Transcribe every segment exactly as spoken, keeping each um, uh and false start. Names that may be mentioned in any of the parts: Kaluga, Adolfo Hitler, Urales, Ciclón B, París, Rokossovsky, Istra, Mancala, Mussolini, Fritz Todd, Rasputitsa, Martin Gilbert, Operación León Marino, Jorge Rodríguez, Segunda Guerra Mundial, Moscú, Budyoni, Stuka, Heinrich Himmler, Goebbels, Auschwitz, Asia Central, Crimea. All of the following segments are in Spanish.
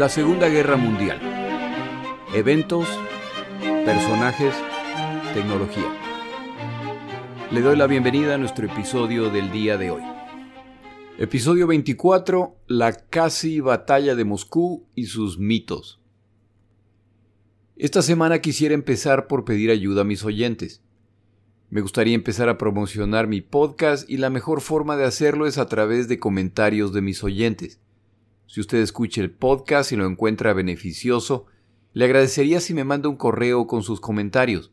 la Segunda Guerra Mundial. Eventos, personajes, tecnología. Le doy la bienvenida a nuestro episodio del día de hoy. Episodio veinticuatro, la casi batalla de Moscú y sus mitos. Esta semana quisiera empezar por pedir ayuda a mis oyentes. Me gustaría empezar a promocionar mi podcast y la mejor forma de hacerlo es a través de comentarios de mis oyentes. Si usted escucha el podcast y lo encuentra beneficioso, le agradecería si me manda un correo con sus comentarios.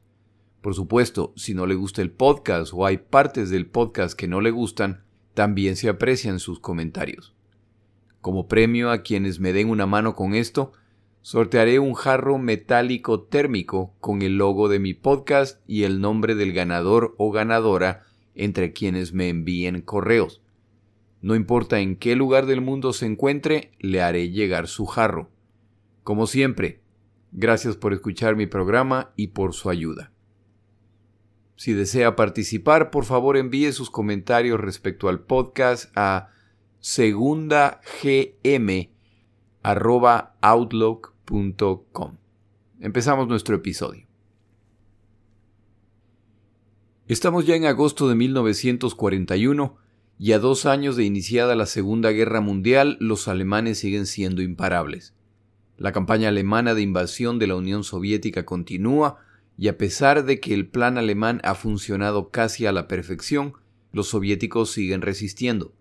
Por supuesto, si no le gusta el podcast o hay partes del podcast que no le gustan, también se aprecian sus comentarios. Como premio a quienes me den una mano con esto, sortearé un jarro metálico térmico con el logo de mi podcast y el nombre del ganador o ganadora entre quienes me envíen correos. No importa en qué lugar del mundo se encuentre, le haré llegar su jarro. Como siempre, gracias por escuchar mi programa y por su ayuda. Si desea participar, por favor envíe sus comentarios respecto al podcast a segundagm. arroba outlook punto com. Empezamos nuestro episodio. Estamos ya en agosto de mil novecientos cuarenta y uno y a dos años de iniciada la Segunda Guerra Mundial, los alemanes siguen siendo imparables. La campaña alemana de invasión de la Unión Soviética continúa y a pesar de que el plan alemán ha funcionado casi a la perfección, los soviéticos siguen resistiendo.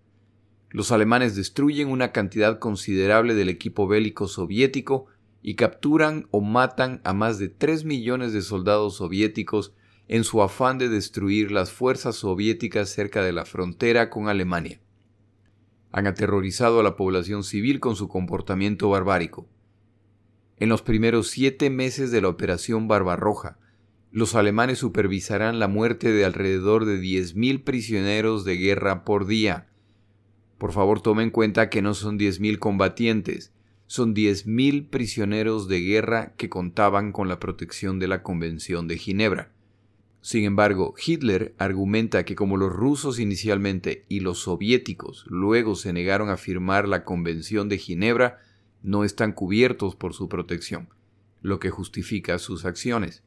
Los alemanes destruyen una cantidad considerable del equipo bélico soviético y capturan o matan a más de tres millones de soldados soviéticos en su afán de destruir las fuerzas soviéticas cerca de la frontera con Alemania. Han aterrorizado a la población civil con su comportamiento barbárico. En los primeros siete meses de la Operación Barbarroja, los alemanes supervisarán la muerte de alrededor de diez mil prisioneros de guerra por día. Por favor, tome en cuenta que no son diez mil combatientes, son diez mil prisioneros de guerra que contaban con la protección de la Convención de Ginebra. Sin embargo, Hitler argumenta que como los rusos inicialmente y los soviéticos luego se negaron a firmar la Convención de Ginebra, no están cubiertos por su protección, lo que justifica sus acciones.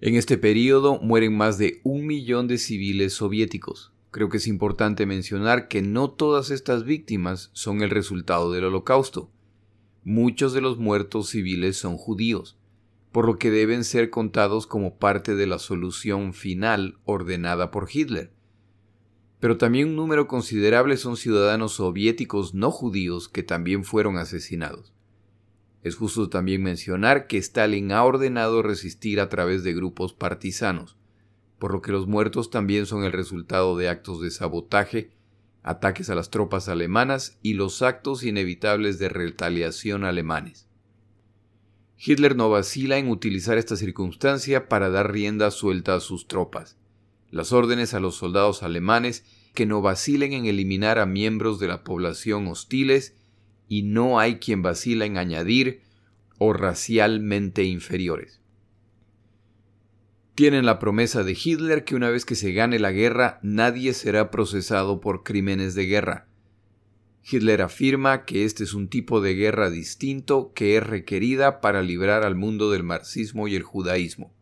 En este periodo mueren más de un millón de civiles soviéticos. Creo que es importante mencionar que no todas estas víctimas son el resultado del Holocausto. Muchos de los muertos civiles son judíos, por lo que deben ser contados como parte de la solución final ordenada por Hitler. Pero también un número considerable son ciudadanos soviéticos no judíos que también fueron asesinados. Es justo también mencionar que Stalin ha ordenado resistir a través de grupos partisanos, por lo que los muertos también son el resultado de actos de sabotaje, ataques a las tropas alemanas y los actos inevitables de retaliación alemanes. Hitler no vacila en utilizar esta circunstancia para dar rienda suelta a sus tropas. Las órdenes a los soldados alemanes que no vacilen en eliminar a miembros de la población hostiles y no hay quien vacila en añadir o racialmente inferiores. Tienen la promesa de Hitler que una vez que se gane la guerra, nadie será procesado por crímenes de guerra. Hitler afirma que este es un tipo de guerra distinto que es requerida para librar al mundo del marxismo y el judaísmo.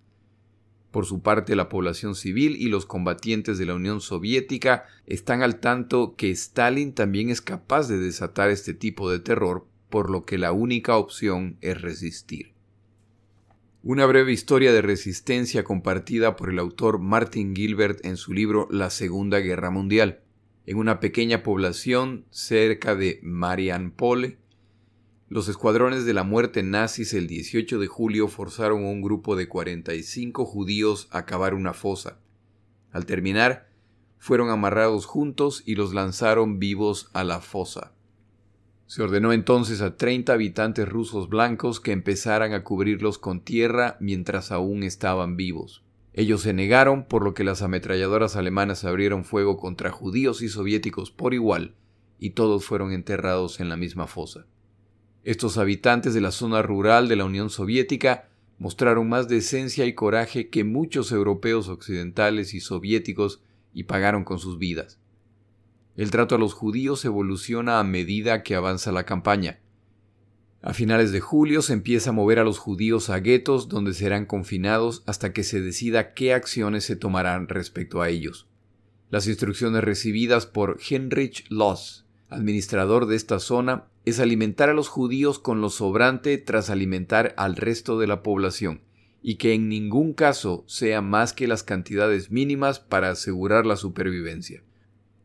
Por su parte, la población civil y los combatientes de la Unión Soviética están al tanto que Stalin también es capaz de desatar este tipo de terror, por lo que la única opción es resistir. Una breve historia de resistencia compartida por el autor Martin Gilbert en su libro La Segunda Guerra Mundial. En una pequeña población cerca de Mariánpol, los escuadrones de la muerte nazis el dieciocho de julio forzaron a un grupo de cuarenta y cinco judíos a cavar una fosa. Al terminar, fueron amarrados juntos y los lanzaron vivos a la fosa. Se ordenó entonces a treinta habitantes rusos blancos que empezaran a cubrirlos con tierra mientras aún estaban vivos. Ellos se negaron, por lo que las ametralladoras alemanas abrieron fuego contra judíos y soviéticos por igual, y todos fueron enterrados en la misma fosa. Estos habitantes de la zona rural de la Unión Soviética mostraron más decencia y coraje que muchos europeos occidentales y soviéticos y pagaron con sus vidas. El trato a los judíos evoluciona a medida que avanza la campaña. A finales de julio se empieza a mover a los judíos a guetos donde serán confinados hasta que se decida qué acciones se tomarán respecto a ellos. Las instrucciones recibidas por Heinrich Himmler, administrador de esta zona, es alimentar a los judíos con lo sobrante tras alimentar al resto de la población, y que en ningún caso sea más que las cantidades mínimas para asegurar la supervivencia.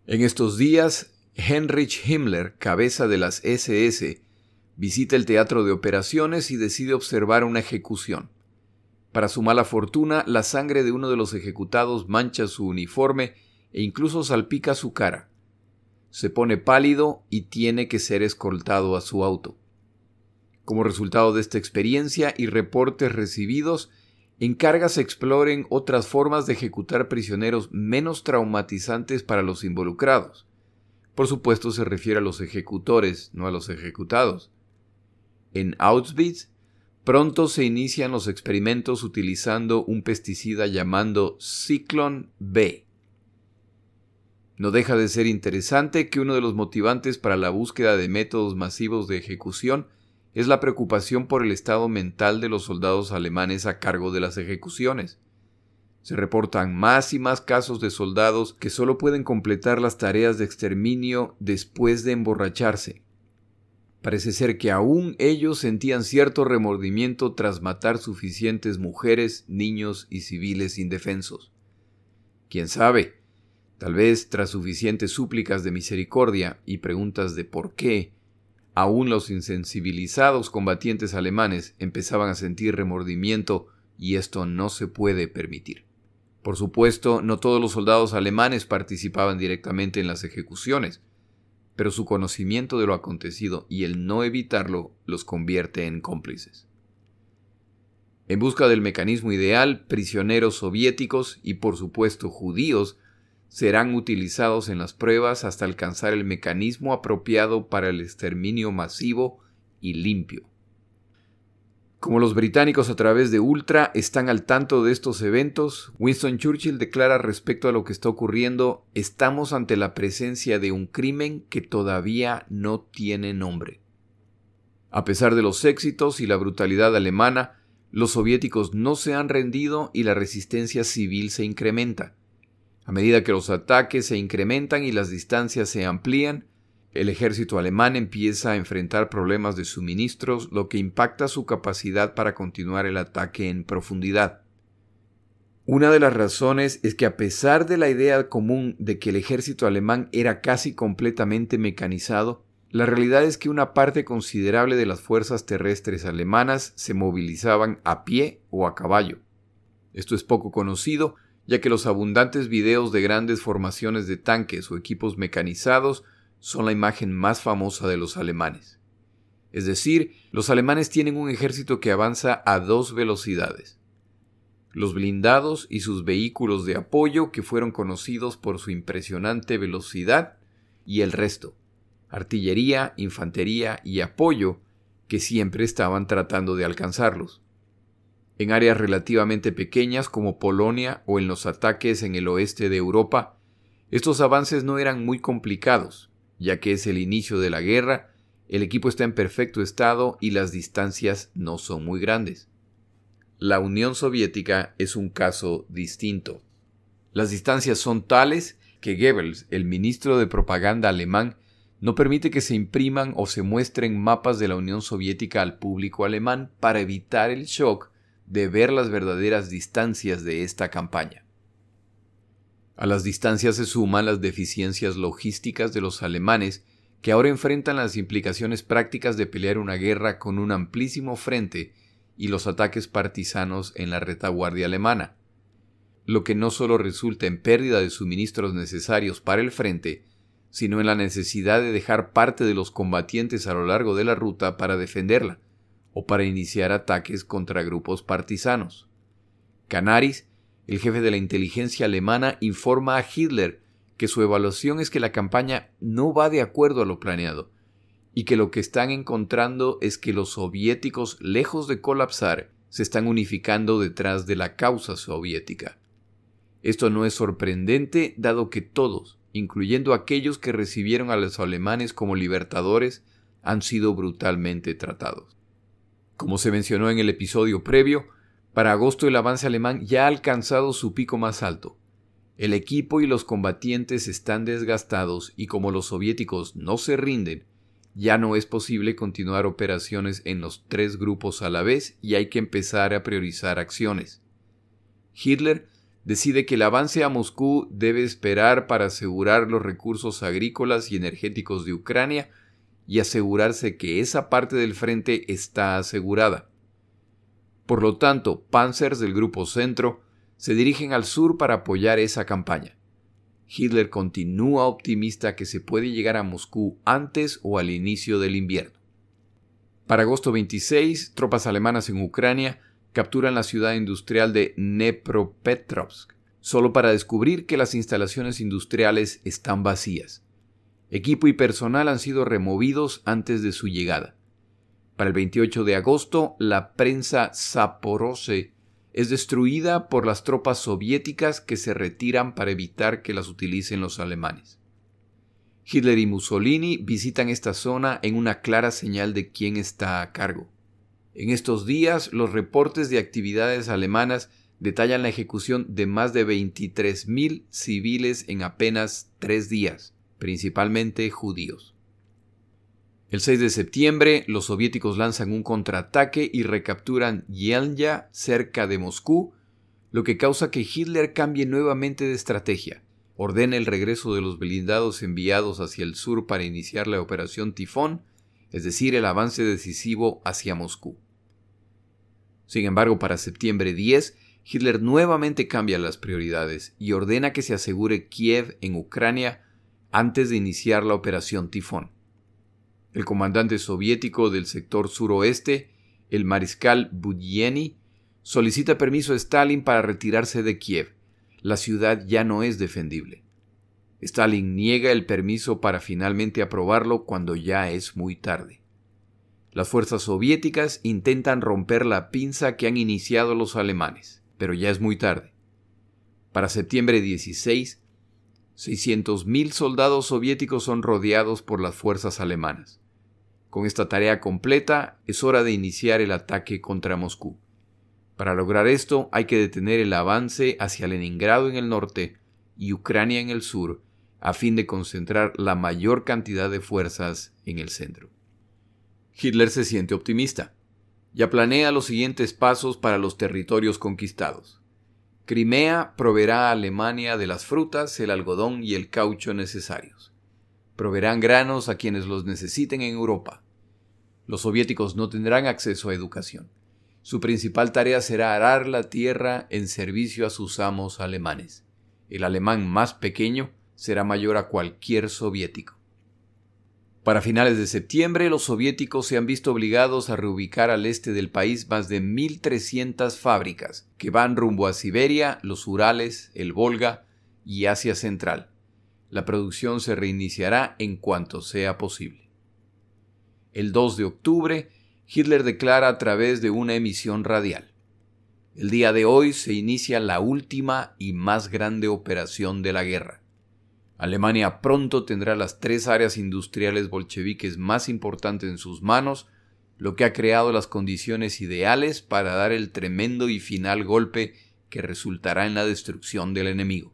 En estos días, Heinrich Himmler, cabeza de las ese ese, visita el teatro de operaciones y decide observar una ejecución. Para su mala fortuna, la sangre de uno de los ejecutados mancha su uniforme e incluso salpica su cara. Se pone pálido y tiene que ser escoltado a su auto. Como resultado de esta experiencia y reportes recibidos, encarga se exploren otras formas de ejecutar prisioneros menos traumatizantes para los involucrados. Por supuesto, se refiere a los ejecutores, no a los ejecutados. En Auschwitz, pronto se inician los experimentos utilizando un pesticida llamado Ciclón B. No deja de ser interesante que uno de los motivantes para la búsqueda de métodos masivos de ejecución es la preocupación por el estado mental de los soldados alemanes a cargo de las ejecuciones. Se reportan más y más casos de soldados que solo pueden completar las tareas de exterminio después de emborracharse. Parece ser que aún ellos sentían cierto remordimiento tras matar suficientes mujeres, niños y civiles indefensos. ¿Quién sabe? Tal vez tras suficientes súplicas de misericordia y preguntas de por qué, aún los insensibilizados combatientes alemanes empezaban a sentir remordimiento, y esto no se puede permitir. Por supuesto, no todos los soldados alemanes participaban directamente en las ejecuciones, pero su conocimiento de lo acontecido y el no evitarlo los convierte en cómplices. En busca del mecanismo ideal, prisioneros soviéticos y por supuesto judíos serán utilizados en las pruebas hasta alcanzar el mecanismo apropiado para el exterminio masivo y limpio. Como los británicos a través de Ultra están al tanto de estos eventos, Winston Churchill declara respecto a lo que está ocurriendo: «Estamos ante la presencia de un crimen que todavía no tiene nombre». A pesar de los éxitos y la brutalidad alemana, los soviéticos no se han rendido y la resistencia civil se incrementa. A medida que los ataques se incrementan y las distancias se amplían, el ejército alemán empieza a enfrentar problemas de suministros, lo que impacta su capacidad para continuar el ataque en profundidad. Una de las razones es que a pesar de la idea común de que el ejército alemán era casi completamente mecanizado, la realidad es que una parte considerable de las fuerzas terrestres alemanas se movilizaban a pie o a caballo. Esto es poco conocido, ya que los abundantes videos de grandes formaciones de tanques o equipos mecanizados son la imagen más famosa de los alemanes. Es decir, los alemanes tienen un ejército que avanza a dos velocidades. Los blindados y sus vehículos de apoyo, que fueron conocidos por su impresionante velocidad, y el resto, artillería, infantería y apoyo, que siempre estaban tratando de alcanzarlos. En áreas relativamente pequeñas como Polonia o en los ataques en el oeste de Europa, estos avances no eran muy complicados, ya que es el inicio de la guerra, el equipo está en perfecto estado y las distancias no son muy grandes. La Unión Soviética es un caso distinto. Las distancias son tales que Goebbels, el ministro de propaganda alemán, no permite que se impriman o se muestren mapas de la Unión Soviética al público alemán para evitar el shock de ver las verdaderas distancias de esta campaña. A las distancias se suman las deficiencias logísticas de los alemanes, que ahora enfrentan las implicaciones prácticas de pelear una guerra con un amplísimo frente y los ataques partisanos en la retaguardia alemana, lo que no solo resulta en pérdida de suministros necesarios para el frente, sino en la necesidad de dejar parte de los combatientes a lo largo de la ruta para defenderla, o para iniciar ataques contra grupos partisanos. Canaris, el jefe de la inteligencia alemana, informa a Hitler que su evaluación es que la campaña no va de acuerdo a lo planeado, y que lo que están encontrando es que los soviéticos, lejos de colapsar, se están unificando detrás de la causa soviética. Esto no es sorprendente, dado que todos, incluyendo aquellos que recibieron a los alemanes como libertadores, han sido brutalmente tratados. Como se mencionó en el episodio previo, para agosto el avance alemán ya ha alcanzado su pico más alto. El equipo y los combatientes están desgastados y como los soviéticos no se rinden, ya no es posible continuar operaciones en los tres grupos a la vez y hay que empezar a priorizar acciones. Hitler decide que el avance a Moscú debe esperar para asegurar los recursos agrícolas y energéticos de Ucrania y asegurarse que esa parte del frente está asegurada. Por lo tanto, panzers del Grupo Centro se dirigen al sur para apoyar esa campaña. Hitler continúa optimista que se puede llegar a Moscú antes o al inicio del invierno. Para agosto veintiséis, tropas alemanas en Ucrania capturan la ciudad industrial de Dnepropetrovsk, solo para descubrir que las instalaciones industriales están vacías. Equipo y personal han sido removidos antes de su llegada. Para el veintiocho de agosto, la prensa Zaporozhie es destruida por las tropas soviéticas que se retiran para evitar que las utilicen los alemanes. Hitler y Mussolini visitan esta zona en una clara señal de quién está a cargo. En estos días, los reportes de actividades alemanas detallan la ejecución de más de veintitrés mil civiles en apenas tres días, principalmente judíos. El seis de septiembre, los soviéticos lanzan un contraataque y recapturan Yelnya cerca de Moscú, lo que causa que Hitler cambie nuevamente de estrategia, ordena el regreso de los blindados enviados hacia el sur para iniciar la Operación Tifón, es decir, el avance decisivo hacia Moscú. Sin embargo, para septiembre diez, Hitler nuevamente cambia las prioridades y ordena que se asegure Kiev en Ucrania antes de iniciar la Operación Tifón. El comandante soviético del sector suroeste, el mariscal Budyoni, solicita permiso a Stalin para retirarse de Kiev. La ciudad ya no es defendible. Stalin niega el permiso para finalmente aprobarlo cuando ya es muy tarde. Las fuerzas soviéticas intentan romper la pinza que han iniciado los alemanes, pero ya es muy tarde. Para septiembre dieciséis, seiscientos mil soldados soviéticos son rodeados por las fuerzas alemanas. Con esta tarea completa, es hora de iniciar el ataque contra Moscú. Para lograr esto, hay que detener el avance hacia Leningrado en el norte y Ucrania en el sur, a fin de concentrar la mayor cantidad de fuerzas en el centro. Hitler se siente optimista. Ya planea los siguientes pasos para los territorios conquistados. Crimea proveerá a Alemania de las frutas, el algodón y el caucho necesarios. Proveerán granos a quienes los necesiten en Europa. Los soviéticos no tendrán acceso a educación. Su principal tarea será arar la tierra en servicio a sus amos alemanes. El alemán más pequeño será mayor a cualquier soviético. Para finales de septiembre, los soviéticos se han visto obligados a reubicar al este del país más de mil trescientas fábricas que van rumbo a Siberia, los Urales, el Volga y Asia Central. La producción se reiniciará en cuanto sea posible. El dos de octubre, Hitler declara a través de una emisión radial: el día de hoy se inicia la última y más grande operación de la guerra. Alemania pronto tendrá las tres áreas industriales bolcheviques más importantes en sus manos, lo que ha creado las condiciones ideales para dar el tremendo y final golpe que resultará en la destrucción del enemigo.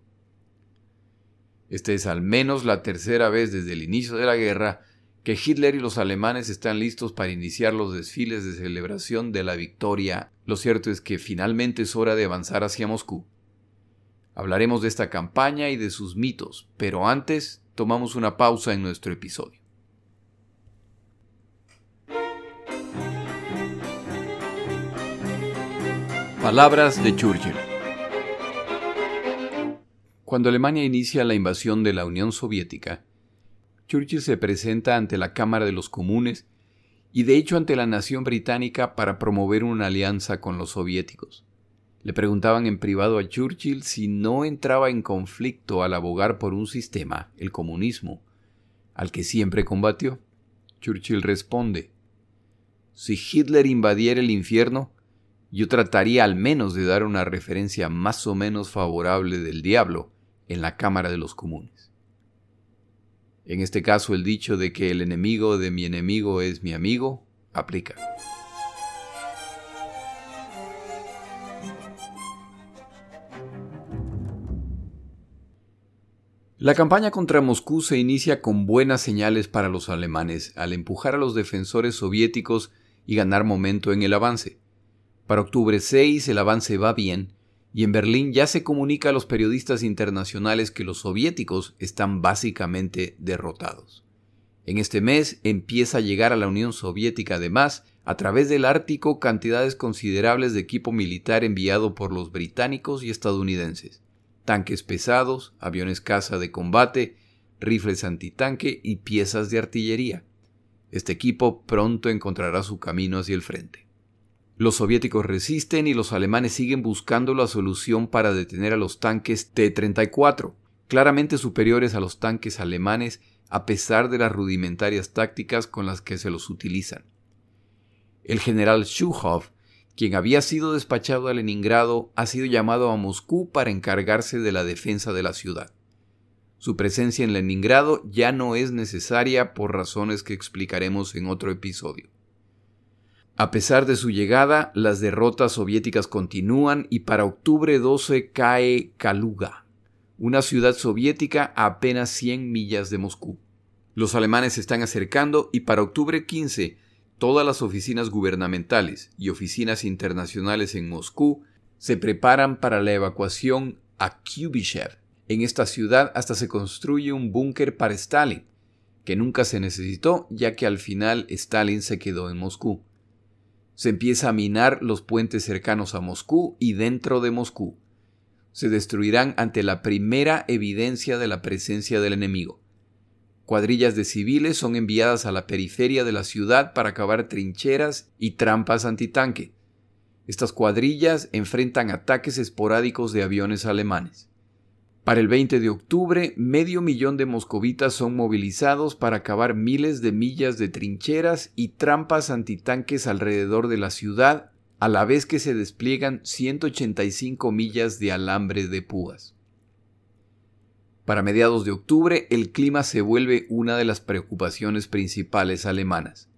Esta es al menos la tercera vez desde el inicio de la guerra que Hitler y los alemanes están listos para iniciar los desfiles de celebración de la victoria. Lo cierto es que finalmente es hora de avanzar hacia Moscú. Hablaremos de esta campaña y de sus mitos, pero antes tomamos una pausa en nuestro episodio. Palabras de Churchill. Cuando Alemania inicia la invasión de la Unión Soviética, Churchill se presenta ante la Cámara de los Comunes y de hecho ante la nación británica para promover una alianza con los soviéticos. Le preguntaban en privado a Churchill si no entraba en conflicto al abogar por un sistema, el comunismo, al que siempre combatió. Churchill responde: si Hitler invadiera el infierno, yo trataría al menos de dar una referencia más o menos favorable del diablo en la Cámara de los Comunes. En este caso, el dicho de que el enemigo de mi enemigo es mi amigo aplica. La campaña contra Moscú se inicia con buenas señales para los alemanes al empujar a los defensores soviéticos y ganar momento en el avance. Para octubre seis el avance va bien y en Berlín ya se comunica a los periodistas internacionales que los soviéticos están básicamente derrotados. En este mes empieza a llegar a la Unión Soviética además, a través del Ártico, cantidades considerables de equipo militar enviado por los británicos y estadounidenses. Tanques pesados, aviones caza de combate, rifles antitanque y piezas de artillería. Este equipo pronto encontrará su camino hacia el frente. Los soviéticos resisten y los alemanes siguen buscando la solución para detener a los tanques T treinta y cuatro, claramente superiores a los tanques alemanes a pesar de las rudimentarias tácticas con las que se los utilizan. El general Zhukov, quien había sido despachado a Leningrado, ha sido llamado a Moscú para encargarse de la defensa de la ciudad. Su presencia en Leningrado ya no es necesaria por razones que explicaremos en otro episodio. A pesar de su llegada, las derrotas soviéticas continúan y para octubre doce cae Kaluga, una ciudad soviética a apenas cien millas de Moscú. Los alemanes se están acercando y para octubre quince todas las oficinas gubernamentales y oficinas internacionales en Moscú se preparan para la evacuación a Kuybyshev. En esta ciudad hasta se construye un búnker para Stalin, que nunca se necesitó ya que al final Stalin se quedó en Moscú. Se empieza a minar los puentes cercanos a Moscú y dentro de Moscú. Se destruirán ante la primera evidencia de la presencia del enemigo. Cuadrillas de civiles son enviadas a la periferia de la ciudad para cavar trincheras y trampas antitanque. Estas cuadrillas enfrentan ataques esporádicos de aviones alemanes. Para el veinte de octubre, medio millón de moscovitas son movilizados para cavar miles de millas de trincheras y trampas antitanques alrededor de la ciudad, a la vez que se despliegan ciento ochenta y cinco millas de alambre de púas. Para mediados de octubre, el clima se vuelve una de las preocupaciones principales alemanas.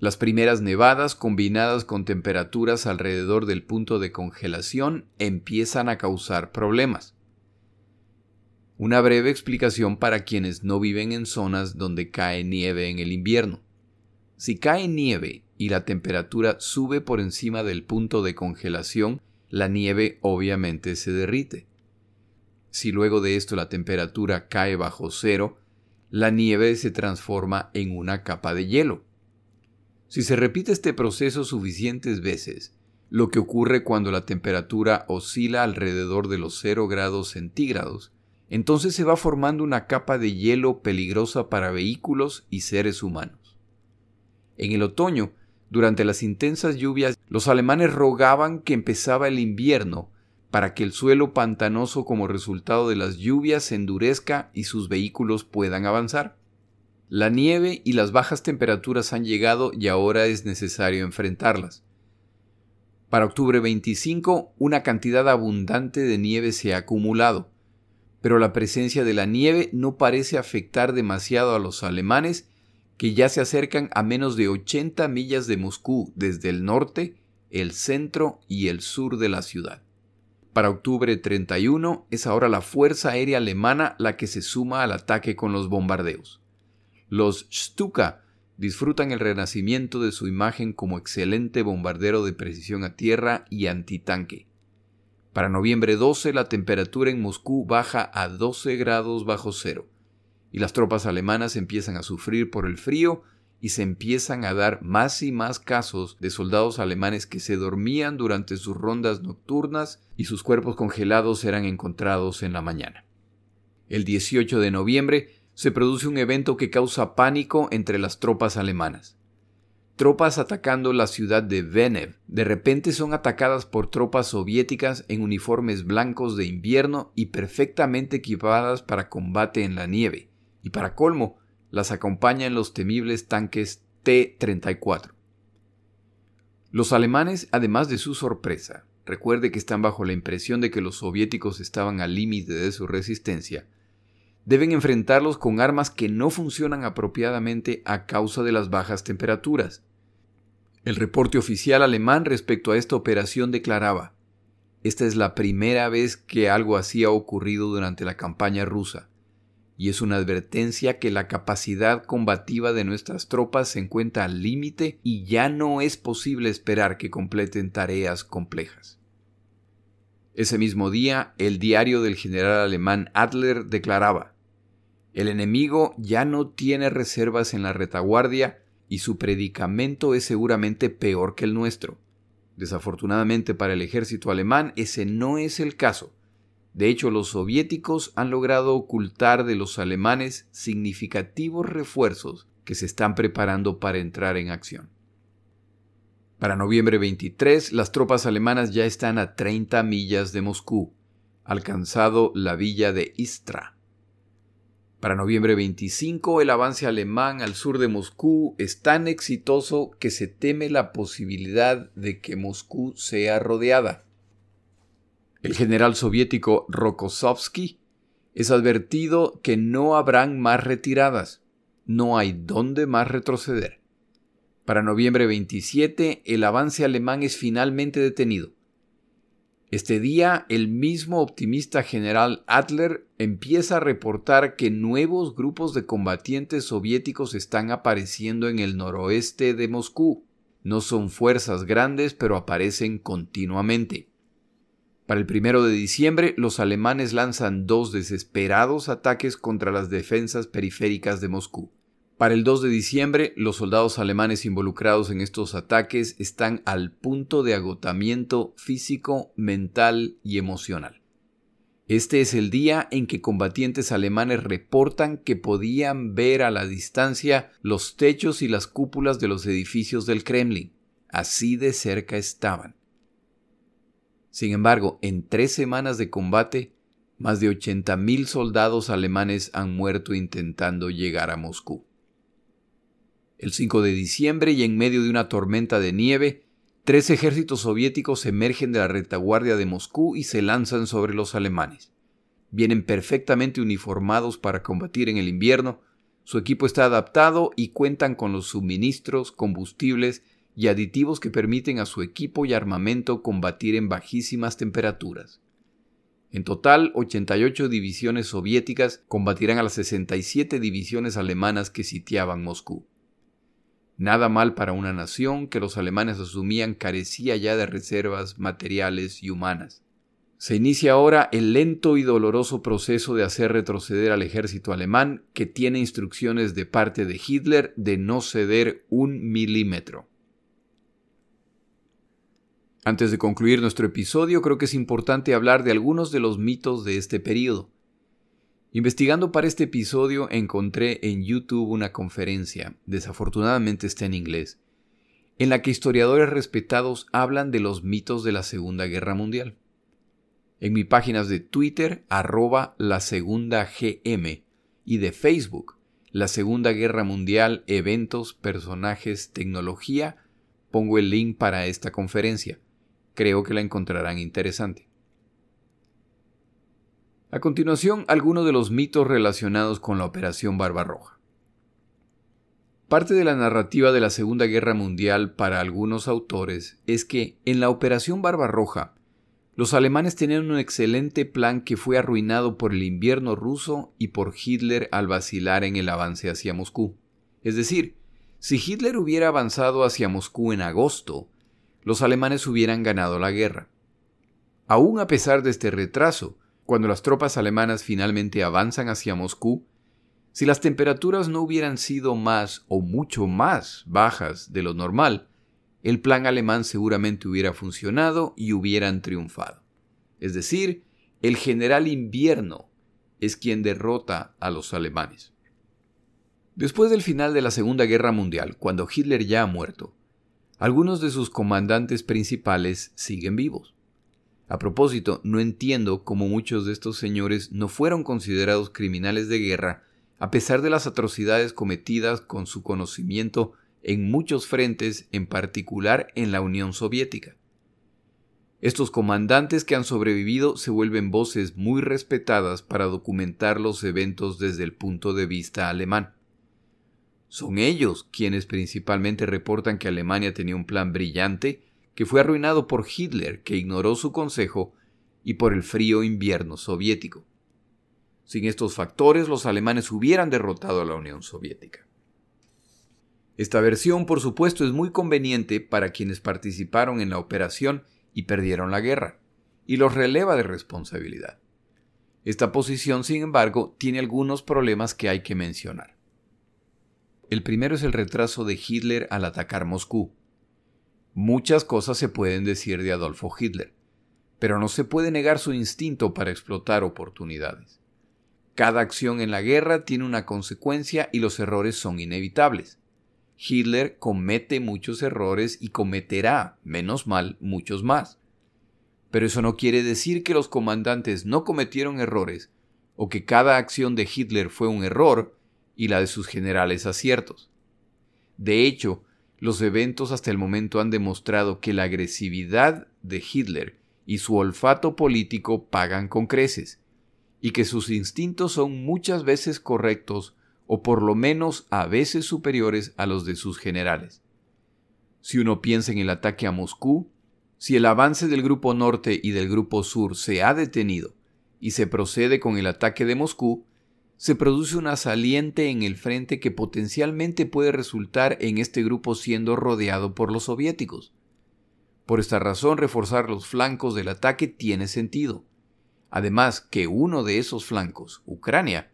Las primeras nevadas, combinadas con temperaturas alrededor del punto de congelación, empiezan a causar problemas. Una breve explicación para quienes no viven en zonas donde cae nieve en el invierno. Si cae nieve y la temperatura sube por encima del punto de congelación, la nieve obviamente se derrite. Si luego de esto la temperatura cae bajo cero, la nieve se transforma en una capa de hielo. Si se repite este proceso suficientes veces, lo que ocurre cuando la temperatura oscila alrededor de los cero grados centígrados, entonces se va formando una capa de hielo peligrosa para vehículos y seres humanos. En el otoño, durante las intensas lluvias, los alemanes rogaban que empezaba el invierno, para que el suelo pantanoso como resultado de las lluvias se endurezca y sus vehículos puedan avanzar. La nieve y las bajas temperaturas han llegado y ahora es necesario enfrentarlas. Para octubre veinticinco, una cantidad abundante de nieve se ha acumulado, pero la presencia de la nieve no parece afectar demasiado a los alemanes, que ya se acercan a menos de ochenta millas de Moscú desde el norte, el centro y el sur de la ciudad. Para octubre treinta y uno es ahora la Fuerza Aérea Alemana la que se suma al ataque con los bombardeos. Los Stuka disfrutan el renacimiento de su imagen como excelente bombardero de precisión a tierra y antitanque. Para noviembre doce la temperatura en Moscú baja a doce grados bajo cero y las tropas alemanas empiezan a sufrir por el frío y se empiezan a dar más y más casos de soldados alemanes que se dormían durante sus rondas nocturnas y sus cuerpos congelados eran encontrados en la mañana. El dieciocho de noviembre se produce un evento que causa pánico entre las tropas alemanas. Tropas atacando la ciudad de Venev de repente son atacadas por tropas soviéticas en uniformes blancos de invierno y perfectamente equipadas para combate en la nieve, y para colmo, las acompañan los temibles tanques T treinta y cuatro. Los alemanes, además de su sorpresa, recuerde que están bajo la impresión de que los soviéticos estaban al límite de su resistencia, deben enfrentarlos con armas que no funcionan apropiadamente a causa de las bajas temperaturas. El reporte oficial alemán respecto a esta operación declaraba: "Esta es la primera vez que algo así ha ocurrido durante la campaña rusa, y es una advertencia que la capacidad combativa de nuestras tropas se encuentra al límite y ya no es posible esperar que completen tareas complejas". Ese mismo día, el diario del general alemán Adler declaraba: "El enemigo ya no tiene reservas en la retaguardia y su predicamento es seguramente peor que el nuestro. Desafortunadamente para el ejército alemán, ese no es el caso. De hecho, los soviéticos han logrado ocultar de los alemanes significativos refuerzos que se están preparando para entrar en acción". Para noviembre veintitrés, las tropas alemanas ya están a treinta millas de Moscú, alcanzado la villa de Istra. Para noviembre veinticinco, el avance alemán al sur de Moscú es tan exitoso que se teme la posibilidad de que Moscú sea rodeada. El general soviético Rokossovsky es advertido que no habrán más retiradas, no hay dónde más retroceder. Para noviembre veintisiete, el avance alemán es finalmente detenido. Este día, el mismo optimista general Adler empieza a reportar que nuevos grupos de combatientes soviéticos están apareciendo en el noroeste de Moscú. No son fuerzas grandes, pero aparecen continuamente. Para el primero de diciembre, los alemanes lanzan dos desesperados ataques contra las defensas periféricas de Moscú. Para el dos de diciembre, los soldados alemanes involucrados en estos ataques están al punto de agotamiento físico, mental y emocional. Este es el día en que combatientes alemanes reportan que podían ver a la distancia los techos y las cúpulas de los edificios del Kremlin. Así de cerca estaban. Sin embargo, en tres semanas de combate, más de ochenta mil soldados alemanes han muerto intentando llegar a Moscú. El cinco de diciembre, y en medio de una tormenta de nieve, tres ejércitos soviéticos emergen de la retaguardia de Moscú y se lanzan sobre los alemanes. Vienen perfectamente uniformados para combatir en el invierno, su equipo está adaptado y cuentan con los suministros, combustibles y aditivos que permiten a su equipo y armamento combatir en bajísimas temperaturas. En total, ochenta y ocho divisiones soviéticas combatirán a las sesenta y siete divisiones alemanas que sitiaban Moscú. Nada mal para una nación que los alemanes asumían carecía ya de reservas materiales y humanas. Se inicia ahora el lento y doloroso proceso de hacer retroceder al ejército alemán, que tiene instrucciones de parte de Hitler de no ceder un milímetro. Antes de concluir nuestro episodio, creo que es importante hablar de algunos de los mitos de este periodo. Investigando para este episodio, encontré en YouTube una conferencia, desafortunadamente está en inglés, en la que historiadores respetados hablan de los mitos de la Segunda Guerra Mundial. En mis páginas de Twitter, arroba la segunda G M, y de Facebook, la Segunda Guerra Mundial, eventos, personajes, tecnología, pongo el link para esta conferencia. Creo que la encontrarán interesante. A continuación, algunos de los mitos relacionados con la Operación Barbarroja. Parte de la narrativa de la Segunda Guerra Mundial para algunos autores es que, en la Operación Barbarroja, los alemanes tenían un excelente plan que fue arruinado por el invierno ruso y por Hitler al vacilar en el avance hacia Moscú. Es decir, si Hitler hubiera avanzado hacia Moscú en agosto, los alemanes hubieran ganado la guerra. Aún a pesar de este retraso, cuando las tropas alemanas finalmente avanzan hacia Moscú, si las temperaturas no hubieran sido más o mucho más bajas de lo normal, el plan alemán seguramente hubiera funcionado y hubieran triunfado. Es decir, el general invierno es quien derrota a los alemanes. Después del final de la Segunda Guerra Mundial, cuando Hitler ya ha muerto, algunos de sus comandantes principales siguen vivos. A propósito, no entiendo cómo muchos de estos señores no fueron considerados criminales de guerra a pesar de las atrocidades cometidas con su conocimiento en muchos frentes, en particular en la Unión Soviética. Estos comandantes que han sobrevivido se vuelven voces muy respetadas para documentar los eventos desde el punto de vista alemán. Son ellos quienes principalmente reportan que Alemania tenía un plan brillante que fue arruinado por Hitler, que ignoró su consejo, y por el frío invierno soviético. Sin estos factores, los alemanes hubieran derrotado a la Unión Soviética. Esta versión, por supuesto, es muy conveniente para quienes participaron en la operación y perdieron la guerra, y los releva de responsabilidad. Esta posición, sin embargo, tiene algunos problemas que hay que mencionar. El primero es el retraso de Hitler al atacar Moscú. Muchas cosas se pueden decir de Adolfo Hitler, pero no se puede negar su instinto para explotar oportunidades. Cada acción en la guerra tiene una consecuencia y los errores son inevitables. Hitler comete muchos errores y cometerá, menos mal, muchos más. Pero eso no quiere decir que los comandantes no cometieron errores o que cada acción de Hitler fue un error y la de sus generales aciertos. De hecho, los eventos hasta el momento han demostrado que la agresividad de Hitler y su olfato político pagan con creces, y que sus instintos son muchas veces correctos o por lo menos a veces superiores a los de sus generales. Si uno piensa en el ataque a Moscú, si el avance del grupo norte y del grupo sur se ha detenido y se procede con el ataque de Moscú, se produce una saliente en el frente que potencialmente puede resultar en este grupo siendo rodeado por los soviéticos. Por esta razón, reforzar los flancos del ataque tiene sentido. Además, que uno de esos flancos, Ucrania,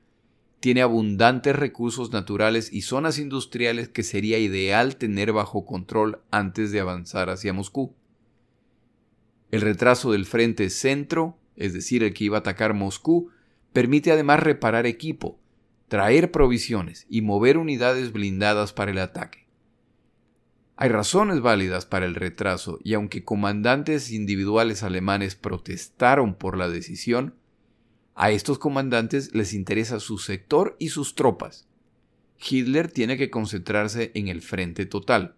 tiene abundantes recursos naturales y zonas industriales que sería ideal tener bajo control antes de avanzar hacia Moscú. El retraso del frente centro, es decir, el que iba a atacar Moscú, permite además reparar equipo, traer provisiones y mover unidades blindadas para el ataque. Hay razones válidas para el retraso, y aunque comandantes individuales alemanes protestaron por la decisión, a estos comandantes les interesa su sector y sus tropas. Hitler tiene que concentrarse en el frente total.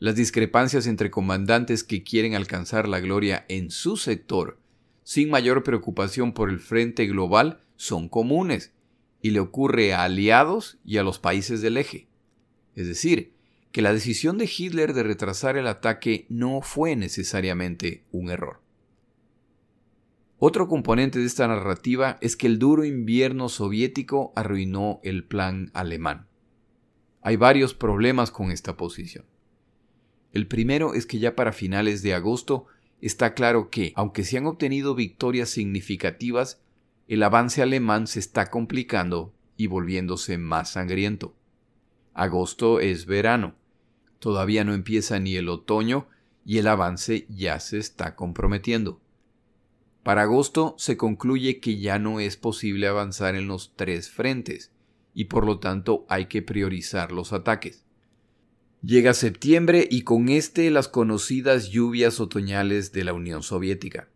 Las discrepancias entre comandantes que quieren alcanzar la gloria en su sector, sin mayor preocupación por el frente global, son comunes, y le ocurre a aliados y a los países del eje. Es decir, que la decisión de Hitler de retrasar el ataque no fue necesariamente un error. Otro componente de esta narrativa es que el duro invierno soviético arruinó el plan alemán. Hay varios problemas con esta posición. El primero es que ya para finales de agosto está claro que, aunque se han obtenido victorias significativas, el avance alemán se está complicando y volviéndose más sangriento. Agosto es verano, todavía no empieza ni el otoño y el avance ya se está comprometiendo. Para agosto se concluye que ya no es posible avanzar en los tres frentes y por lo tanto hay que priorizar los ataques. Llega septiembre y con este las conocidas lluvias otoñales de la Unión Soviética.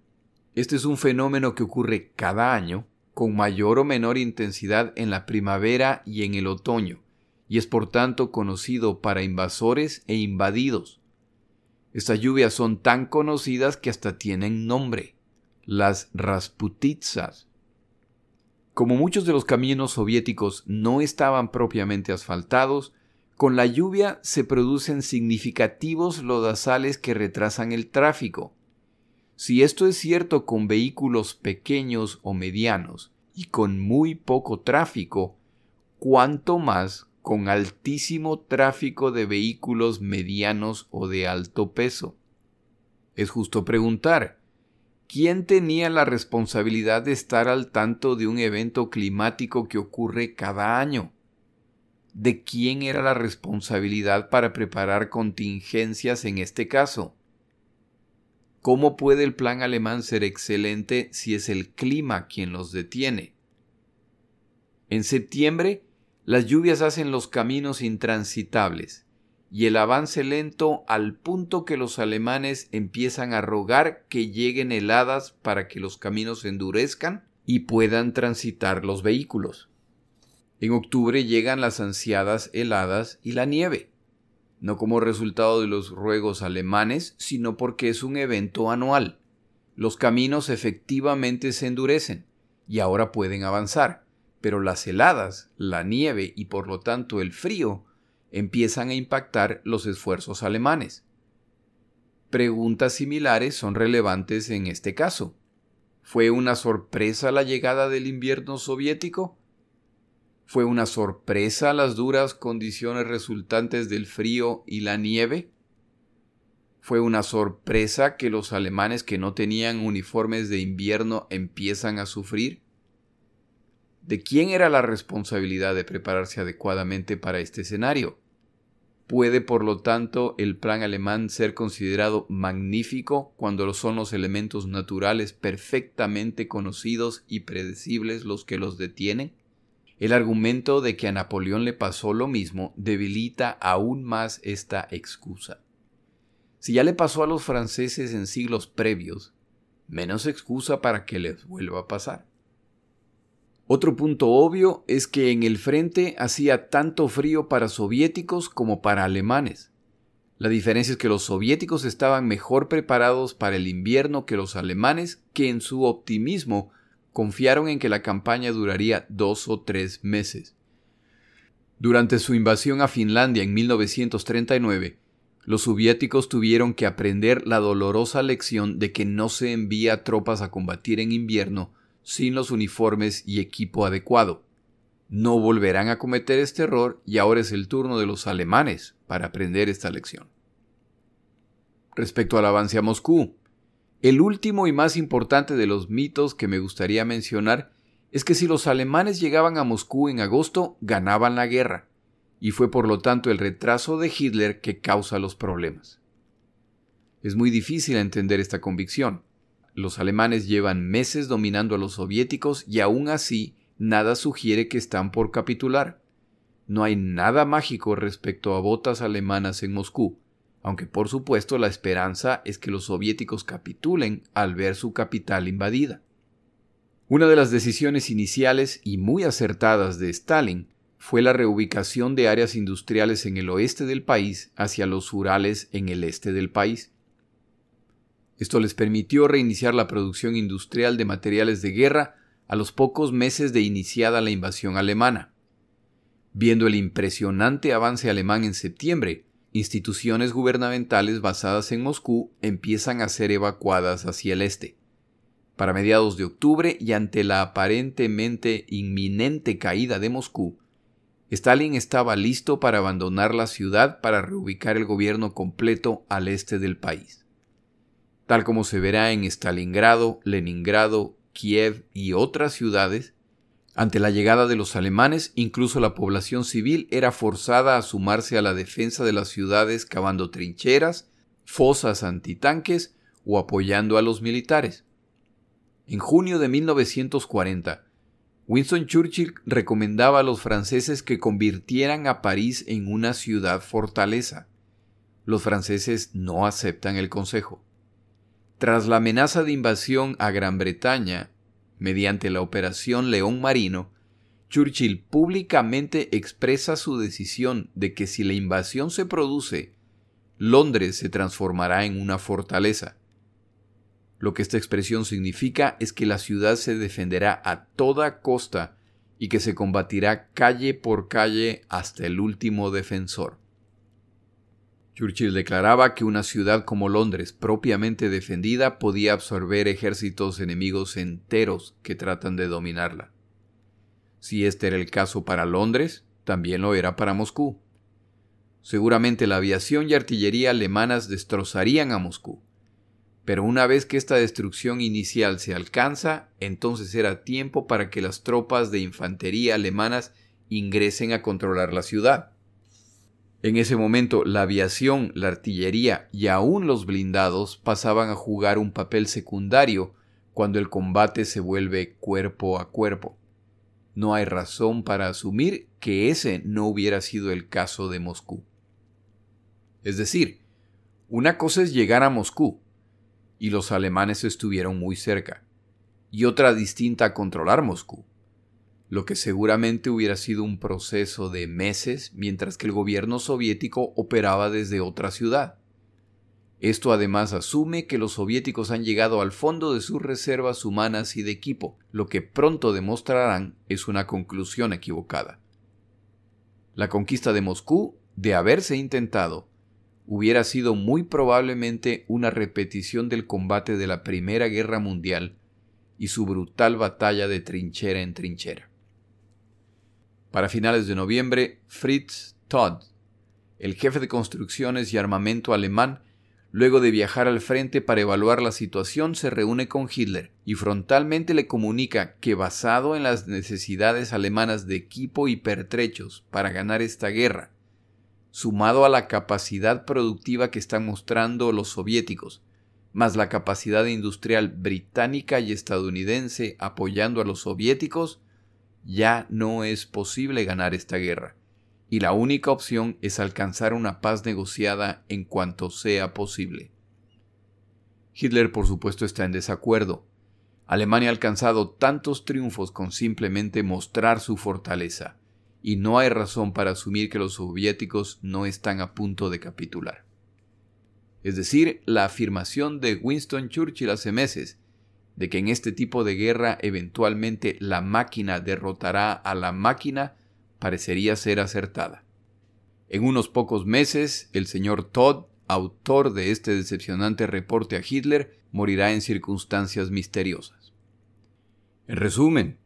Este es un fenómeno que ocurre cada año con mayor o menor intensidad en la primavera y en el otoño, y es por tanto conocido para invasores e invadidos. Estas lluvias son tan conocidas que hasta tienen nombre, las rasputitsas. Como muchos de los caminos soviéticos no estaban propiamente asfaltados, con la lluvia se producen significativos lodazales que retrasan el tráfico. Si esto es cierto con vehículos pequeños o medianos y con muy poco tráfico, ¿cuánto más con altísimo tráfico de vehículos medianos o de alto peso? Es justo preguntar, ¿quién tenía la responsabilidad de estar al tanto de un evento climático que ocurre cada año? ¿De quién era la responsabilidad para preparar contingencias en este caso? ¿Cómo puede el plan alemán ser excelente si es el clima quien los detiene? En septiembre, las lluvias hacen los caminos intransitables y el avance lento al punto que los alemanes empiezan a rogar que lleguen heladas para que los caminos se endurezcan y puedan transitar los vehículos. En octubre llegan las ansiadas heladas y la nieve. no como resultado de los ruegos alemanes, sino porque es un evento anual. Los caminos efectivamente se endurecen y ahora pueden avanzar, pero las heladas, la nieve y por lo tanto el frío empiezan a impactar los esfuerzos alemanes. Preguntas similares son relevantes en este caso. ¿Fue una sorpresa la llegada del invierno soviético? ¿Fue una sorpresa las duras condiciones resultantes del frío y la nieve? ¿Fue una sorpresa que los alemanes que no tenían uniformes de invierno empiezan a sufrir? ¿De quién era la responsabilidad de prepararse adecuadamente para este escenario? ¿Puede, por lo tanto, el plan alemán ser considerado magnífico cuando son los elementos naturales perfectamente conocidos y predecibles los que los detienen? El argumento de que a Napoleón le pasó lo mismo debilita aún más esta excusa. Si ya le pasó a los franceses en siglos previos, menos excusa para que les vuelva a pasar. Otro punto obvio es que en el frente hacía tanto frío para soviéticos como para alemanes. La diferencia es que los soviéticos estaban mejor preparados para el invierno que los alemanes, que en su optimismo confiaron en que la campaña duraría dos o tres meses. Durante su invasión a Finlandia en mil novecientos treinta y nueve, los soviéticos tuvieron que aprender la dolorosa lección de que no se envía tropas a combatir en invierno sin los uniformes y equipo adecuado. No volverán a cometer este error y ahora es el turno de los alemanes para aprender esta lección. Respecto al avance a Moscú, el último y más importante de los mitos que me gustaría mencionar es que si los alemanes llegaban a Moscú en agosto, ganaban la guerra. Y fue por lo tanto el retraso de Hitler que causa los problemas. Es muy difícil entender esta convicción. Los alemanes llevan meses dominando a los soviéticos y aún así nada sugiere que están por capitular. No hay nada mágico respecto a botas alemanas en Moscú, aunque por supuesto la esperanza es que los soviéticos capitulen al ver su capital invadida. Una de las decisiones iniciales y muy acertadas de Stalin fue la reubicación de áreas industriales en el oeste del país hacia los Urales en el este del país. Esto les permitió reiniciar la producción industrial de materiales de guerra a los pocos meses de iniciada la invasión alemana. Viendo el impresionante avance alemán en septiembre, instituciones gubernamentales basadas en Moscú empiezan a ser evacuadas hacia el este. Para mediados de octubre y ante la aparentemente inminente caída de Moscú, Stalin estaba listo para abandonar la ciudad para reubicar el gobierno completo al este del país. Tal como se verá en Stalingrado, Leningrado, Kiev y otras ciudades, ante la llegada de los alemanes, incluso la población civil era forzada a sumarse a la defensa de las ciudades cavando trincheras, fosas antitanques o apoyando a los militares. En junio de mil novecientos cuarenta, Winston Churchill recomendaba a los franceses que convirtieran a París en una ciudad fortaleza. Los franceses no aceptan el consejo. Tras la amenaza de invasión a Gran Bretaña, mediante la Operación León Marino, Churchill públicamente expresa su decisión de que si la invasión se produce, Londres se transformará en una fortaleza. Lo que esta expresión significa es que la ciudad se defenderá a toda costa y que se combatirá calle por calle hasta el último defensor. Churchill declaraba que una ciudad como Londres, propiamente defendida, podía absorber ejércitos enemigos enteros que tratan de dominarla. Si este era el caso para Londres, también lo era para Moscú. Seguramente la aviación y artillería alemanas destrozarían a Moscú. Pero una vez que esta destrucción inicial se alcanza, entonces era tiempo para que las tropas de infantería alemanas ingresen a controlar la ciudad. En ese momento, la aviación, la artillería y aún los blindados pasaban a jugar un papel secundario cuando el combate se vuelve cuerpo a cuerpo. No hay razón para asumir que ese no hubiera sido el caso de Moscú. Es decir, una cosa es llegar a Moscú, y los alemanes estuvieron muy cerca, y otra distinta a controlar Moscú. lo que seguramente hubiera sido un proceso de meses mientras que el gobierno soviético operaba desde otra ciudad. Esto además asume que los soviéticos han llegado al fondo de sus reservas humanas y de equipo, lo que pronto demostrarán es una conclusión equivocada. La conquista de Moscú, de haberse intentado, hubiera sido muy probablemente una repetición del combate de la Primera Guerra Mundial y su brutal batalla de trinchera en trinchera. Para finales de noviembre, Fritz Todd, el jefe de construcciones y armamento alemán, luego de viajar al frente para evaluar la situación, se reúne con Hitler y frontalmente le comunica que, basado en las necesidades alemanas de equipo y pertrechos para ganar esta guerra, sumado a la capacidad productiva que están mostrando los soviéticos, más la capacidad industrial británica y estadounidense apoyando a los soviéticos, ya no es posible ganar esta guerra, y la única opción es alcanzar una paz negociada en cuanto sea posible. Hitler, por supuesto, está en desacuerdo. Alemania ha alcanzado tantos triunfos con simplemente mostrar su fortaleza, y no hay razón para asumir que los soviéticos no están a punto de capitular. Es decir, la afirmación de Winston Churchill hace meses de que en este tipo de guerra eventualmente la máquina derrotará a la máquina parecería ser acertada. En unos pocos meses, el señor Todd, autor de este decepcionante reporte a Hitler, morirá en circunstancias misteriosas. En resumen,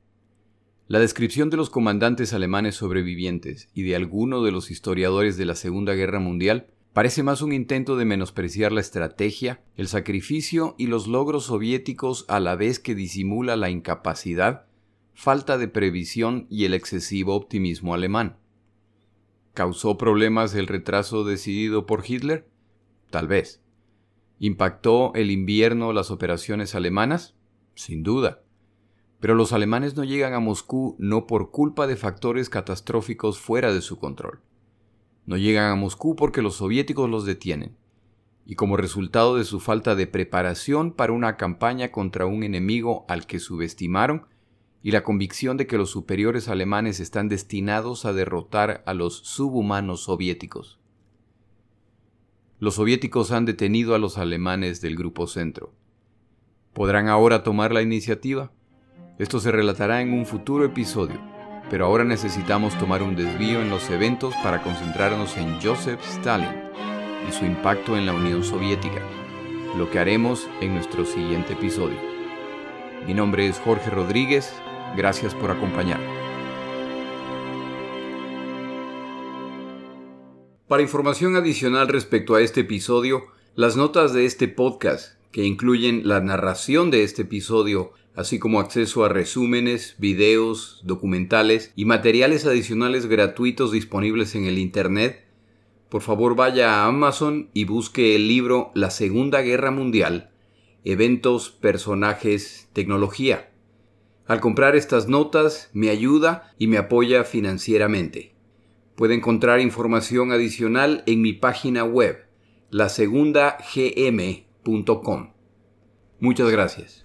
la descripción de los comandantes alemanes sobrevivientes y de alguno de los historiadores de la Segunda Guerra Mundial parece más un intento de menospreciar la estrategia, el sacrificio y los logros soviéticos, a la vez que disimula la incapacidad, falta de previsión y el excesivo optimismo alemán. ¿Causó problemas el retraso decidido por Hitler? Tal vez. ¿Impactó el invierno las operaciones alemanas? Sin duda. Pero los alemanes no llegan a Moscú no por culpa de factores catastróficos fuera de su control. No llegan a Moscú porque los soviéticos los detienen, y como resultado de su falta de preparación para una campaña contra un enemigo al que subestimaron y la convicción de que los superiores alemanes están destinados a derrotar a los subhumanos soviéticos. Los soviéticos han detenido a los alemanes del Grupo Centro. ¿Podrán ahora tomar la iniciativa? Esto se relatará en un futuro episodio, pero ahora necesitamos tomar un desvío en los eventos para concentrarnos en Joseph Stalin y su impacto en la Unión Soviética, lo que haremos en nuestro siguiente episodio. Mi nombre es Jorge Rodríguez, gracias por acompañarme. Para información adicional respecto a este episodio, las notas de este podcast, que incluyen la narración de este episodio, así como acceso a resúmenes, videos, documentales y materiales adicionales gratuitos disponibles en el Internet, por favor vaya a Amazon y busque el libro La Segunda Guerra Mundial, Eventos, Personajes, Tecnología. Al comprar estas notas me ayuda y me apoya financieramente. Puede encontrar información adicional en mi página web, la segunda g m punto com. Muchas gracias.